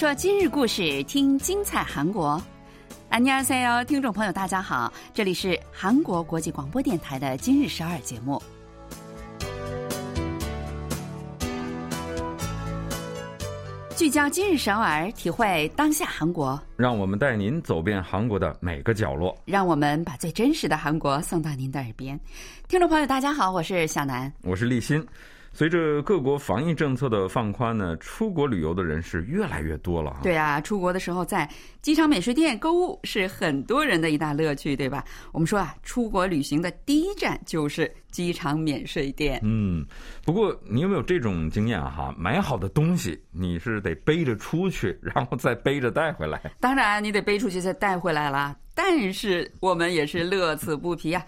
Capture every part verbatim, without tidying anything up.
说今日故事，听精彩韩国。안녕하세요，听众朋友大家好，这里是韩国国际广播电台的今日首尔节目。聚焦今日首尔，体会当下韩国，让我们带您走遍韩国的每个角落，让我们把最真实的韩国送到您的耳边。听众朋友大家好，我是小南，我是立新。随着各国防疫政策的放宽呢，出国旅游的人是越来越多了。对啊，出国的时候在机场美食店购物是很多人的一大乐趣，对吧？我们说啊，出国旅行的第一站就是机场免税店。嗯，不过你有没有这种经验哈？买好的东西你是得背着出去，然后再背着带回来。当然，你得背出去再带回来啦。但是我们也是乐此不疲啊，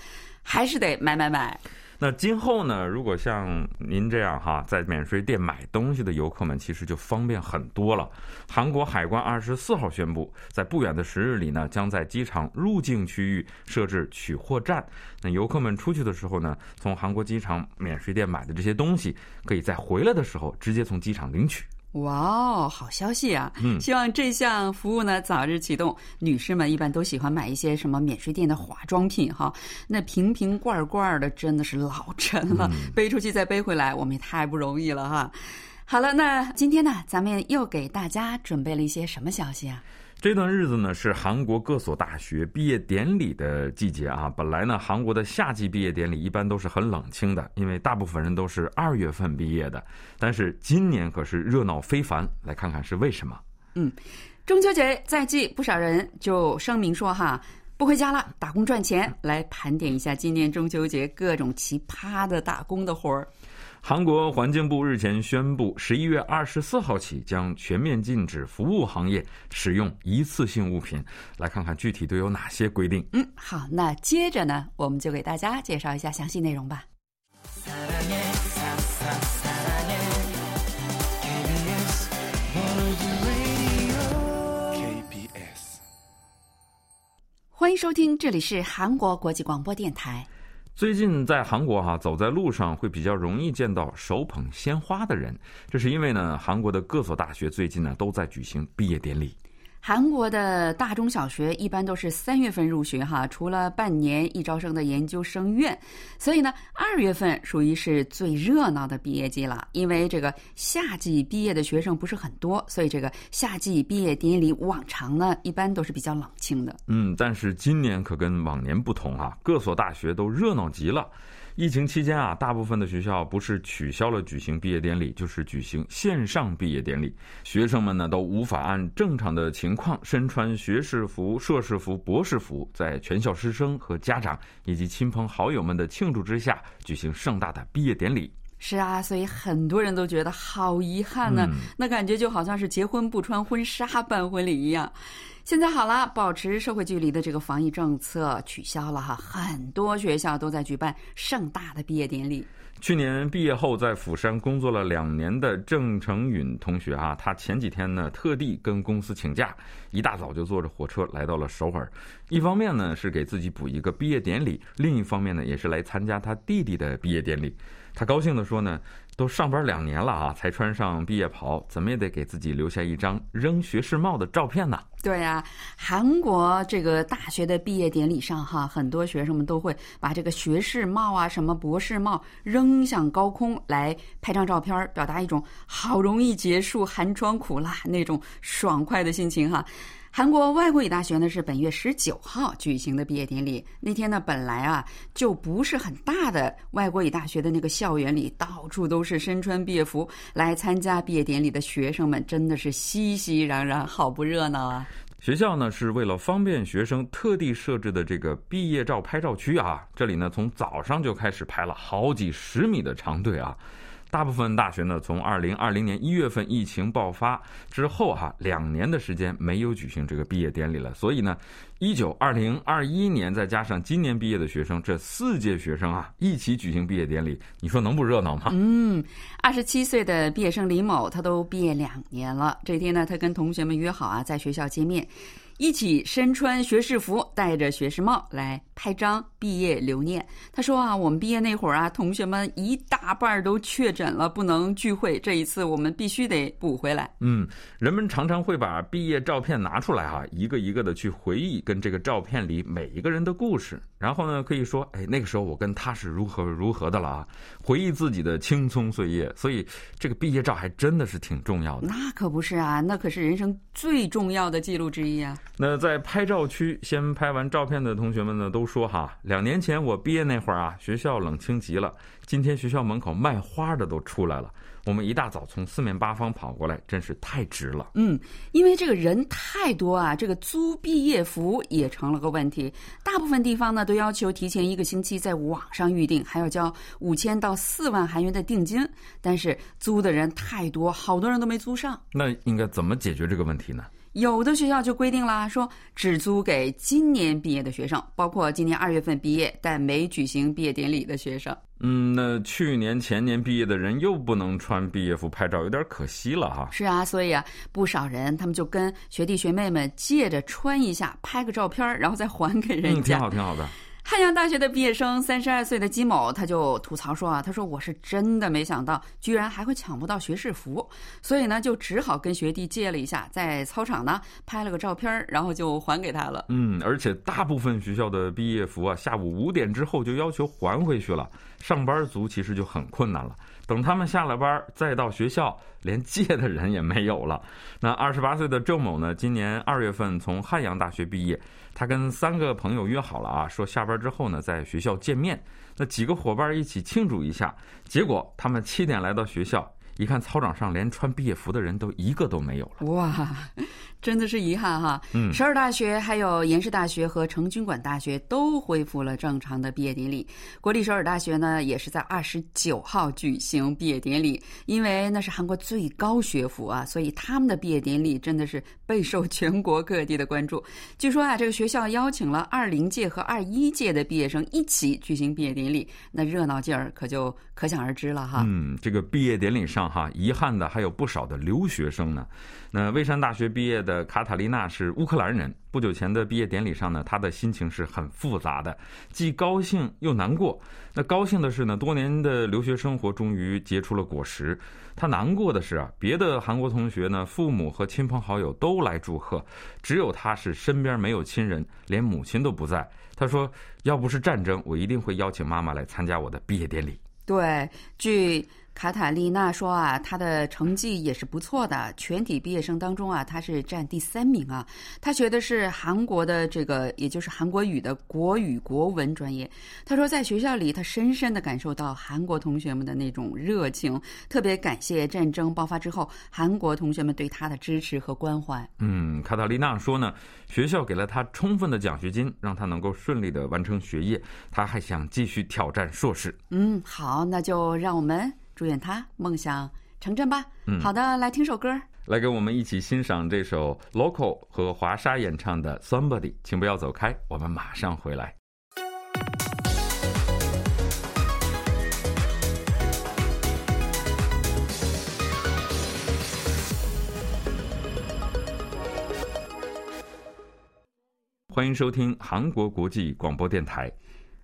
还是得买买买。那今后呢，如果像您这样哈，在免税店买东西的游客们，其实就方便很多了。韩国海关二十四号宣布，在不远的十日里呢，将在机场入境区域设置取货站。那游客们出去的时候呢，从韩国机场免税店买的这些东西，可以在回来的时候直接从机场领取。哇、wow, 好消息啊！希望这项服务呢早日启动。女士们一般都喜欢买一些什么免税店的化妆品哈，那瓶瓶罐罐的真的是老沉了，背出去再背回来，我们也太不容易了哈。好了，那今天呢，咱们又给大家准备了一些什么消息啊？这段日子呢是韩国各所大学毕业典礼的季节啊。本来呢，韩国的夏季毕业典礼一般都是很冷清的，因为大部分人都是二月份毕业的。但是今年可是热闹非凡，来看看是为什么。嗯，中秋节在即，不少人就声明说哈，不回家了，打工赚钱。来盘点一下今年中秋节各种奇葩的打工的活儿。韩国环境部日前宣布十一月二十四号起将全面禁止服务行业使用一次性物品，来看看具体都有哪些规定。嗯，好，那接着呢，我们就给大家介绍一下详细内容吧。欢迎收听，这里是韩国国际广播电台。最近在韩国哈、啊，走在路上会比较容易见到手捧鲜花的人，这是因为呢，韩国的各所大学最近呢都在举行毕业典礼。韩国的大中小学一般都是三月份入学哈，除了半年一招生的研究生院，所以呢，二月份属于是最热闹的毕业季了。因为这个夏季毕业的学生不是很多，所以这个夏季毕业典礼往常呢一般都是比较冷清的。嗯，但是今年可跟往年不同啊，各所大学都热闹极了。疫情期间啊，大部分的学校不是取消了举行毕业典礼，就是举行线上毕业典礼。学生们呢都无法按正常的情况身穿学士服、硕士服、博士服，在全校师生和家长以及亲朋好友们的庆祝之下，举行盛大的毕业典礼。是啊，所以很多人都觉得好遗憾呢、啊嗯、那感觉就好像是结婚不穿婚纱办婚礼一样。现在好了，保持社会距离的这个防疫政策取消了哈，很多学校都在举办盛大的毕业典礼。去年毕业后在釜山工作了两年的郑成允同学啊，他前几天呢特地跟公司请假，一大早就坐着火车来到了首尔。一方面呢是给自己补一个毕业典礼，另一方面呢也是来参加他弟弟的毕业典礼。他高兴地说呢，都上班两年了啊，才穿上毕业袍，怎么也得给自己留下一张扔学士帽的照片呢。对啊，韩国这个大学的毕业典礼上哈，很多学生们都会把这个学士帽啊、什么博士帽扔向高空来拍张照片，表达一种好容易结束寒窗苦辣那种爽快的心情哈。韩国外国语大学呢是本月十九号举行的毕业典礼。那天呢，本来啊就不是很大的外国语大学的那个校园里，到处都是身穿毕业服来参加毕业典礼的学生们，真的是熙熙攘攘，好不热闹啊！学校呢是为了方便学生特地设置的这个毕业照拍照区啊，这里呢从早上就开始排了好几十米的长队啊。大部分大学呢，从二零二零年一月份疫情爆发之后哈、啊，两年的时间没有举行这个毕业典礼了。所以呢，一九、二零、二一年再加上今年毕业的学生，这四届学生啊一起举行毕业典礼，你说能不热闹吗？嗯，二十七岁的毕业生李某，他都毕业两年了。这天呢，他跟同学们约好啊，在学校见面。一起身穿学士服，戴着学士帽来拍张毕业留念。他说啊，我们毕业那会儿啊，同学们一大半都确诊了，不能聚会，这一次我们必须得补回来。嗯，人们常常会把毕业照片拿出来哈、啊，一个一个的去回忆跟这个照片里每一个人的故事，然后呢，可以说，哎，那个时候我跟他是如何如何的了啊，回忆自己的青葱岁月。所以这个毕业照还真的是挺重要的。那可不是啊，那可是人生最重要的记录之一啊。那在拍照区先拍完照片的同学们呢，都说哈，两年前我毕业那会儿啊，学校冷清极了，今天学校门口卖花的都出来了，我们一大早从四面八方跑过来，真是太值了。嗯，因为这个人太多啊，这个租毕业服也成了个问题。大部分地方呢都要求提前一个星期在网上预定，还要交五千到四万韩元的定金。但是租的人太多，好多人都没租上。那应该怎么解决这个问题呢？有的学校就规定了，说只租给今年毕业的学生，包括今年二月份毕业但没举行毕业典礼的学生。嗯，那去年前年毕业的人又不能穿毕业服拍照，有点可惜了哈。是啊，所以啊，不少人他们就跟学弟学妹们借着穿一下，拍个照片，然后再还给人家。嗯，挺好，挺好的。汉阳大学的毕业生三十二岁的金某，他就吐槽说啊，他说我是真的没想到，居然还会抢不到学士服，所以呢，就只好跟学弟借了一下，在操场呢拍了个照片，然后就还给他了。嗯，而且大部分学校的毕业服啊，下午五点之后就要求还回去了，上班族其实就很困难了。等他们下了班再到学校，连借的人也没有了。那二十八岁的郑某呢，今年二月份从汉阳大学毕业，他跟三个朋友约好了啊，说下班之后呢在学校见面。那几个伙伴一起庆祝一下，结果他们七点来到学校，一看操场上连穿毕业服的人都一个都没有了。哇，真的是遗憾哈。嗯，首尔大学还有延世大学和成均馆大学都恢复了正常的毕业典礼。国立首尔大学呢也是在二十九号举行毕业典礼，因为那是韩国最高学府啊，所以他们的毕业典礼真的是备受全国各地的关注。据说啊，这个学校邀请了二零届和二一届的毕业生一起举行毕业典礼，那热闹劲儿可就可想而知了哈。嗯，这个毕业典礼上哈，遗憾的还有不少的留学生呢。那蔚山大学毕业的卡塔琳娜是乌克兰人，不久前的毕业典礼上呢，她的心情是很复杂的，既高兴又难过。那高兴的是呢，多年的留学生活终于结出了果实。她难过的是啊，别的韩国同学呢，父母和亲朋好友都来祝贺，只有她是身边没有亲人，连母亲都不在。她说，要不是战争，我一定会邀请妈妈来参加我的毕业典礼。对，据卡塔丽娜说啊，她的成绩也是不错的，全体毕业生当中啊，她是占第三名啊。她学的是韩国的这个，也就是韩国语的国语国文专业。她说，在学校里，她深深地感受到韩国同学们的那种热情，特别感谢战争爆发之后韩国同学们对她的支持和关怀。嗯，卡塔丽娜说呢，学校给了她充分的奖学金，让她能够顺利地完成学业，她还想继续挑战硕士。嗯，好，那就让我们祝愿他梦想成真吧。嗯，好的，来听首歌，来跟我们一起欣赏这首 Loco 和华莎演唱的 Somebody。 请不要走开，我们马上回来。欢迎收听韩国国际广播电台。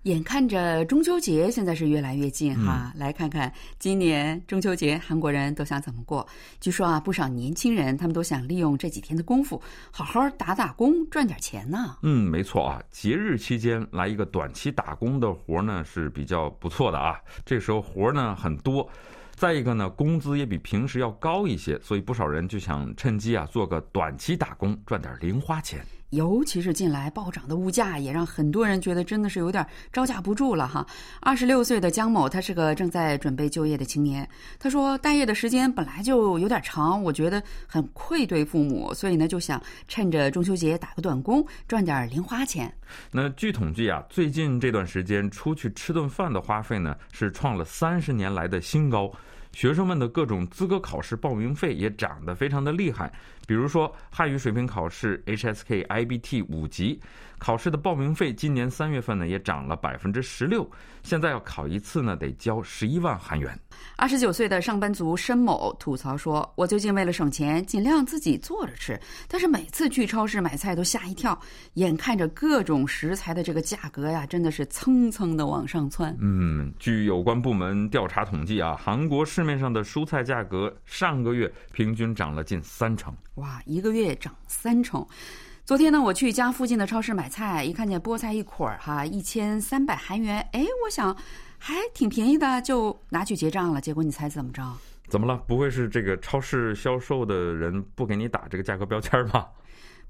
眼看着中秋节现在是越来越近哈，嗯，来看看今年中秋节韩国人都想怎么过。据说啊，不少年轻人他们都想利用这几天的功夫好好打打工赚点钱呢。嗯，没错啊，节日期间来一个短期打工的活呢是比较不错的啊，这时候活呢很多，再一个呢工资也比平时要高一些，所以不少人就想趁机啊做个短期打工赚点零花钱。尤其是近来暴涨的物价，也让很多人觉得真的是有点招架不住了哈。二十六岁的姜某，他是个正在准备就业的青年。他说，待业的时间本来就有点长，我觉得很愧对父母，所以呢就想趁着中秋节打个短工，赚点零花钱。那据统计啊，最近这段时间出去吃顿饭的花费呢，是创了三十年来的新高。学生们的各种资格考试报名费也涨得非常的厉害，比如说汉语水平考试 H S K I B T 五级，考试的报名费今年三月份呢也涨了百分之十六，现在要考一次呢得交十一万韩元。二十九岁的上班族申某吐槽说：“我最近为了省钱，尽量自己做着吃，但是每次去超市买菜都吓一跳，眼看着各种食材的这个价格呀，真的是蹭蹭的往上窜。”嗯，据有关部门调查统计啊，韩国市面上的蔬菜价格上个月平均涨了近三成。哇，一个月涨三成！昨天呢，我去家附近的超市买菜，一看见菠菜一捆儿哈，一千三百韩元，哎，我想还挺便宜的，就拿去结账了。结果你猜怎么着？怎么了？不会是这个超市销售的人不给你打这个价格标签吧？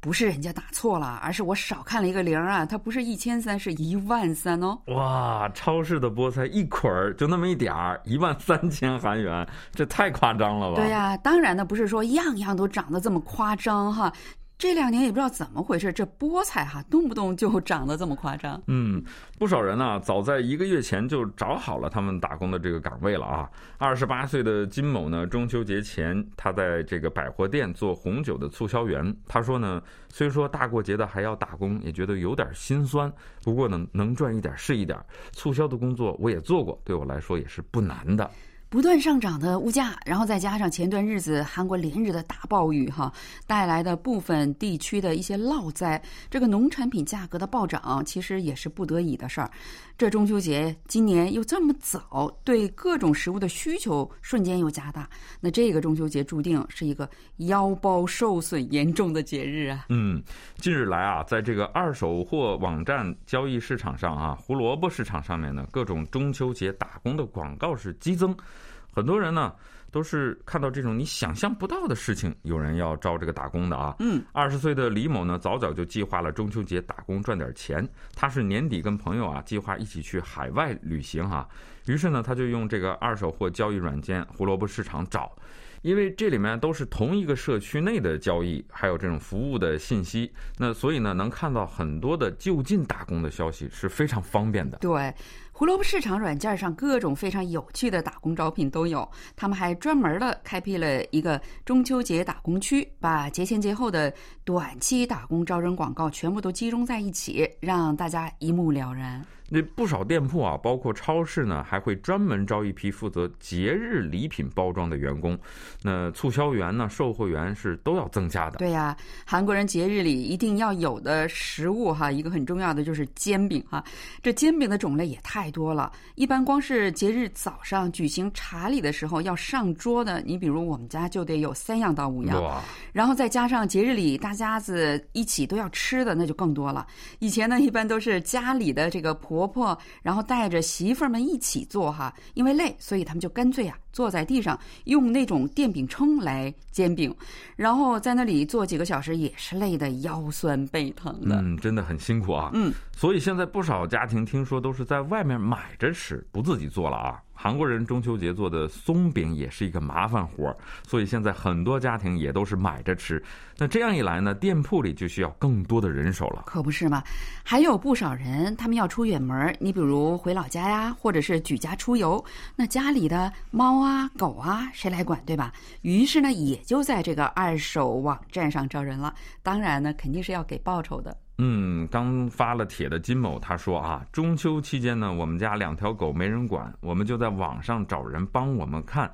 不是人家打错了，而是我少看了一个零啊，它不是一千三，是一万三哦。哇，超市的菠菜一捆儿就那么一点儿，一万三千韩元，这太夸张了吧？对呀、啊，当然呢，不是说样样都涨得这么夸张哈。这两年也不知道怎么回事，这菠菜哈、啊，动不动就涨得这么夸张。嗯，不少人啊，早在一个月前就找好了他们打工的这个岗位了啊。二十八岁的金某呢，中秋节前他在这个百货店做红酒的促销员。他说呢，虽说大过节的还要打工，也觉得有点心酸。不过呢，能赚一点是一点。促销的工作我也做过，对我来说也是不难的。不断上涨的物价，然后再加上前段日子韩国连日的大暴雨哈带来的部分地区的一些涝灾，这个农产品价格的暴涨其实也是不得已的事儿。这中秋节今年又这么早，对各种食物的需求瞬间又加大，那这个中秋节注定是一个腰包受损严重的节日啊。嗯，近日来啊，在这个二手货网站交易市场上啊，胡萝卜市场上面呢，各种中秋节打工的广告是激增。很多人呢都是看到这种你想象不到的事情，有人要招这个打工的啊。嗯，二十岁的李某呢，早早就计划了中秋节打工赚点钱。他是年底跟朋友啊计划一起去海外旅行啊，于是呢他就用这个二手货交易软件胡萝卜市场找，因为这里面都是同一个社区内的交易，还有这种服务的信息，那所以呢能看到很多的就近打工的消息，是非常方便的。对。胡萝卜市场软件上各种非常有趣的打工招聘都有，他们还专门的开辟了一个中秋节打工区，把节前节后的短期打工招人广告全部都集中在一起，让大家一目了然。那不少店铺啊，包括超市呢，还会专门招一批负责节日礼品包装的员工。那促销员呢，售货员是都要增加的。对呀、啊，韩国人节日里一定要有的食物哈，一个很重要的就是煎饼哈。这煎饼的种类也太多了，一般光是节日早上举行茶礼的时候要上桌的，你比如我们家就得有三样到五样，然后再加上节日里大家子一起都要吃的，那就更多了。以前呢，一般都是家里的这个婆婆婆然后带着媳妇儿们一起做哈，因为累，所以他们就干脆啊坐在地上用那种电饼铛来煎饼，然后在那里坐几个小时，也是累得腰酸背疼的。嗯，真的很辛苦啊。嗯，所以现在不少家庭听说都是在外面买着吃，不自己做了啊。韩国人中秋节做的松饼也是一个麻烦活，所以现在很多家庭也都是买着吃。那这样一来呢，店铺里就需要更多的人手了，可不是吗？还有不少人他们要出远门，你比如回老家呀，或者是举家出游，那家里的猫啊狗啊谁来管，对吧？于是呢也就在这个二手网站上招人了，当然呢肯定是要给报酬的。嗯，刚发了帖的金某他说啊，中秋期间呢，我们家两条狗没人管，我们就在网上找人帮我们看。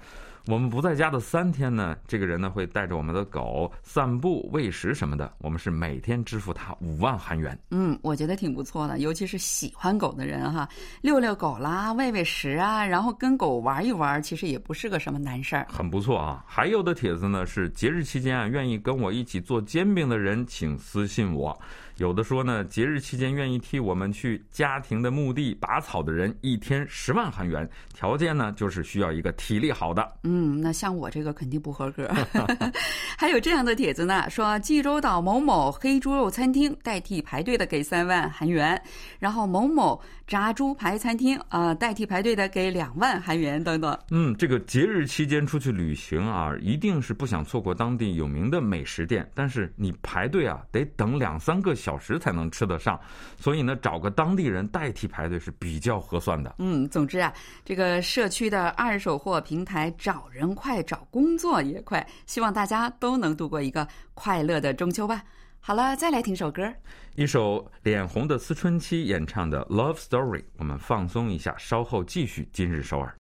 我们不在家的三天呢，这个人呢会带着我们的狗散步、喂食什么的，我们是每天支付他五万韩元。嗯，我觉得挺不错的，尤其是喜欢狗的人哈，遛遛狗啦、喂喂食啊，然后跟狗玩一玩，其实也不是个什么难事儿，很不错啊。还有的帖子呢是节日期间啊，愿意跟我一起做煎饼的人，请私信我。有的说呢，节日期间愿意替我们去家庭的墓地拔草的人，一天十万韩元，条件呢就是需要一个体力好的。嗯，那像我这个肯定不合格。还有这样的帖子呢，说济州岛某某黑猪肉餐厅代替排队的给三万韩元，然后某某炸猪排餐厅啊、呃、代替排队的给两万韩元等等。嗯，这个节日期间出去旅行啊，一定是不想错过当地有名的美食店，但是你排队啊得等两三个小时才能吃得上，所以呢找个当地人代替排队是比较合算的。嗯，总之啊，这个社区的二手货平台找人快，找工作也快，希望大家都能度过一个快乐的中秋吧。好了，再来听首歌，一首脸红的思春期演唱的 Love Story。 我们放松一下，稍后继续今日首尔。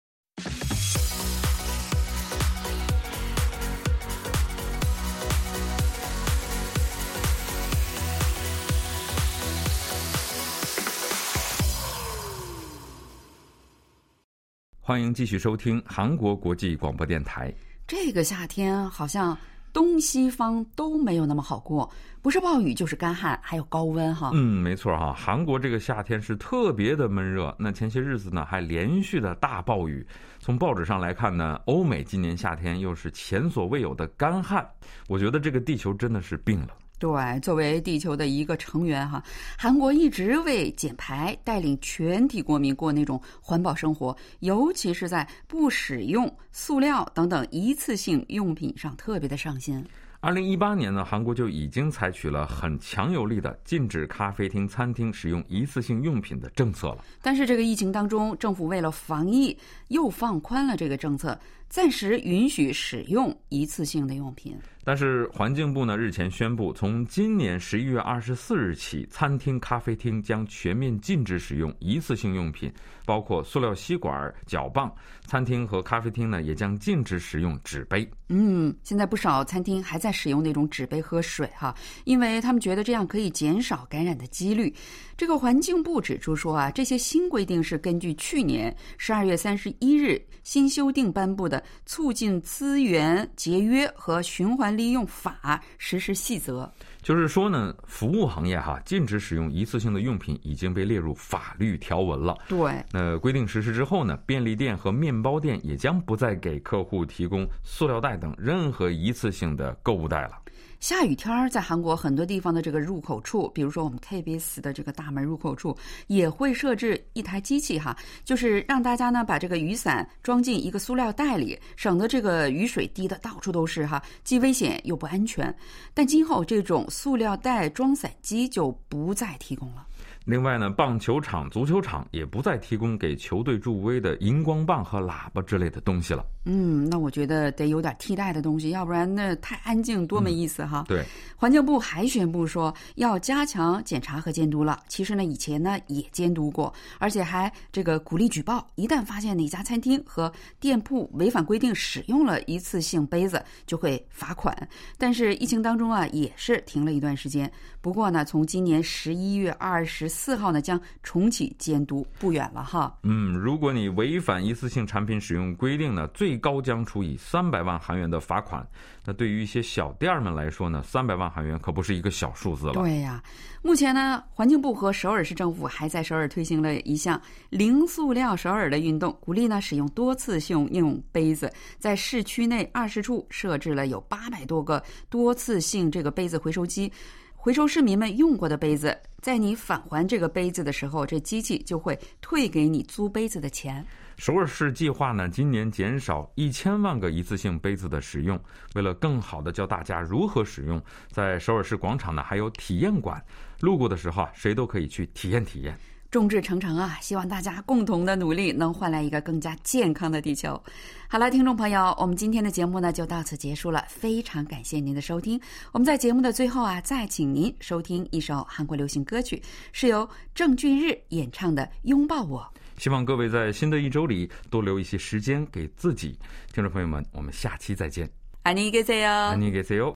欢迎继续收听韩国国际广播电台。这个夏天好像东西方都没有那么好过，不是暴雨就是干旱，还有高温哈。嗯，没错哈，韩国这个夏天是特别的闷热。那前些日子呢，还连续的大暴雨。从报纸上来看呢，欧美今年夏天又是前所未有的干旱。我觉得这个地球真的是病了。对，作为地球的一个成员哈，韩国一直为减排，带领全体国民过那种环保生活，尤其是在不使用塑料等等一次性用品上特别的上心。二零一八年呢，韩国就已经采取了很强有力的禁止咖啡厅、餐厅使用一次性用品的政策了。但是这个疫情当中，政府为了防疫，又放宽了这个政策，暂时允许使用一次性的用品。但是环境部呢日前宣布，从今年十一月二十四日起，餐厅、咖啡厅将全面禁止使用一次性用品，包括塑料吸管、搅棒。餐厅和咖啡厅呢也将禁止使用纸杯。嗯，现在不少餐厅还在使用那种纸杯喝水哈，因为他们觉得这样可以减少感染的几率。这个环境部指出说啊，这些新规定是根据去年十二月三十一日新修订颁布的《促进资源节约和循环利用法实施细则》。就是说呢，服务行业哈，禁止使用一次性的用品已经被列入法律条文了。对，那规定实施之后呢，便利店和面包店也将不再给客户提供塑料袋等任何一次性的购物袋了。下雨天在韩国很多地方的这个入口处，比如说我们 K B S 的这个大门入口处，也会设置一台机器哈，就是让大家呢把这个雨伞装进一个塑料袋里，省得这个雨水滴的到处都是哈，既危险又不安全。但今后这种塑料袋装伞机就不再提供了。另外呢，棒球场、足球场也不再提供给球队助威的荧光棒和喇叭之类的东西了。嗯，那我觉得得有点替代的东西，要不然那太安静多没意思哈。嗯，对，环境部还宣布说要加强检查和监督了。其实呢，以前呢也监督过，而且还这个鼓励举报，一旦发现哪家餐厅和店铺违反规定使用了一次性杯子，就会罚款。但是疫情当中啊，也是停了一段时间。不过呢，从今年十一月二十。四号呢将重启监督，不远了哈。嗯，如果你违反一次性产品使用规定呢，最高将处以三百万韩元的罚款。那对于一些小店们来说呢，三百万韩元可不是一个小数字了。对呀，目前呢，环境部和首尔市政府还在首尔推行了一项零塑料首尔的运动，鼓励呢使用多次性用杯子，在市区内二十处设置了有八百多个多次性这个杯子回收机。回收市民们用过的杯子，在你返还这个杯子的时候，这机器就会退给你租杯子的钱。首尔市计划呢，今年减少一千万个一次性杯子的使用。为了更好的教大家如何使用，在首尔市广场呢还有体验馆，路过的时候啊，谁都可以去体验体验。众志成城啊，希望大家共同的努力能换来一个更加健康的地球。好了，听众朋友，我们今天的节目呢就到此结束了，非常感谢您的收听。我们在节目的最后啊，再请您收听一首韩国流行歌曲，是由郑俊日演唱的《拥抱我》。希望各位在新的一周里多留一些时间给自己。听众朋友们，我们下期再见。안녕히 계세요。안녕히 계세요。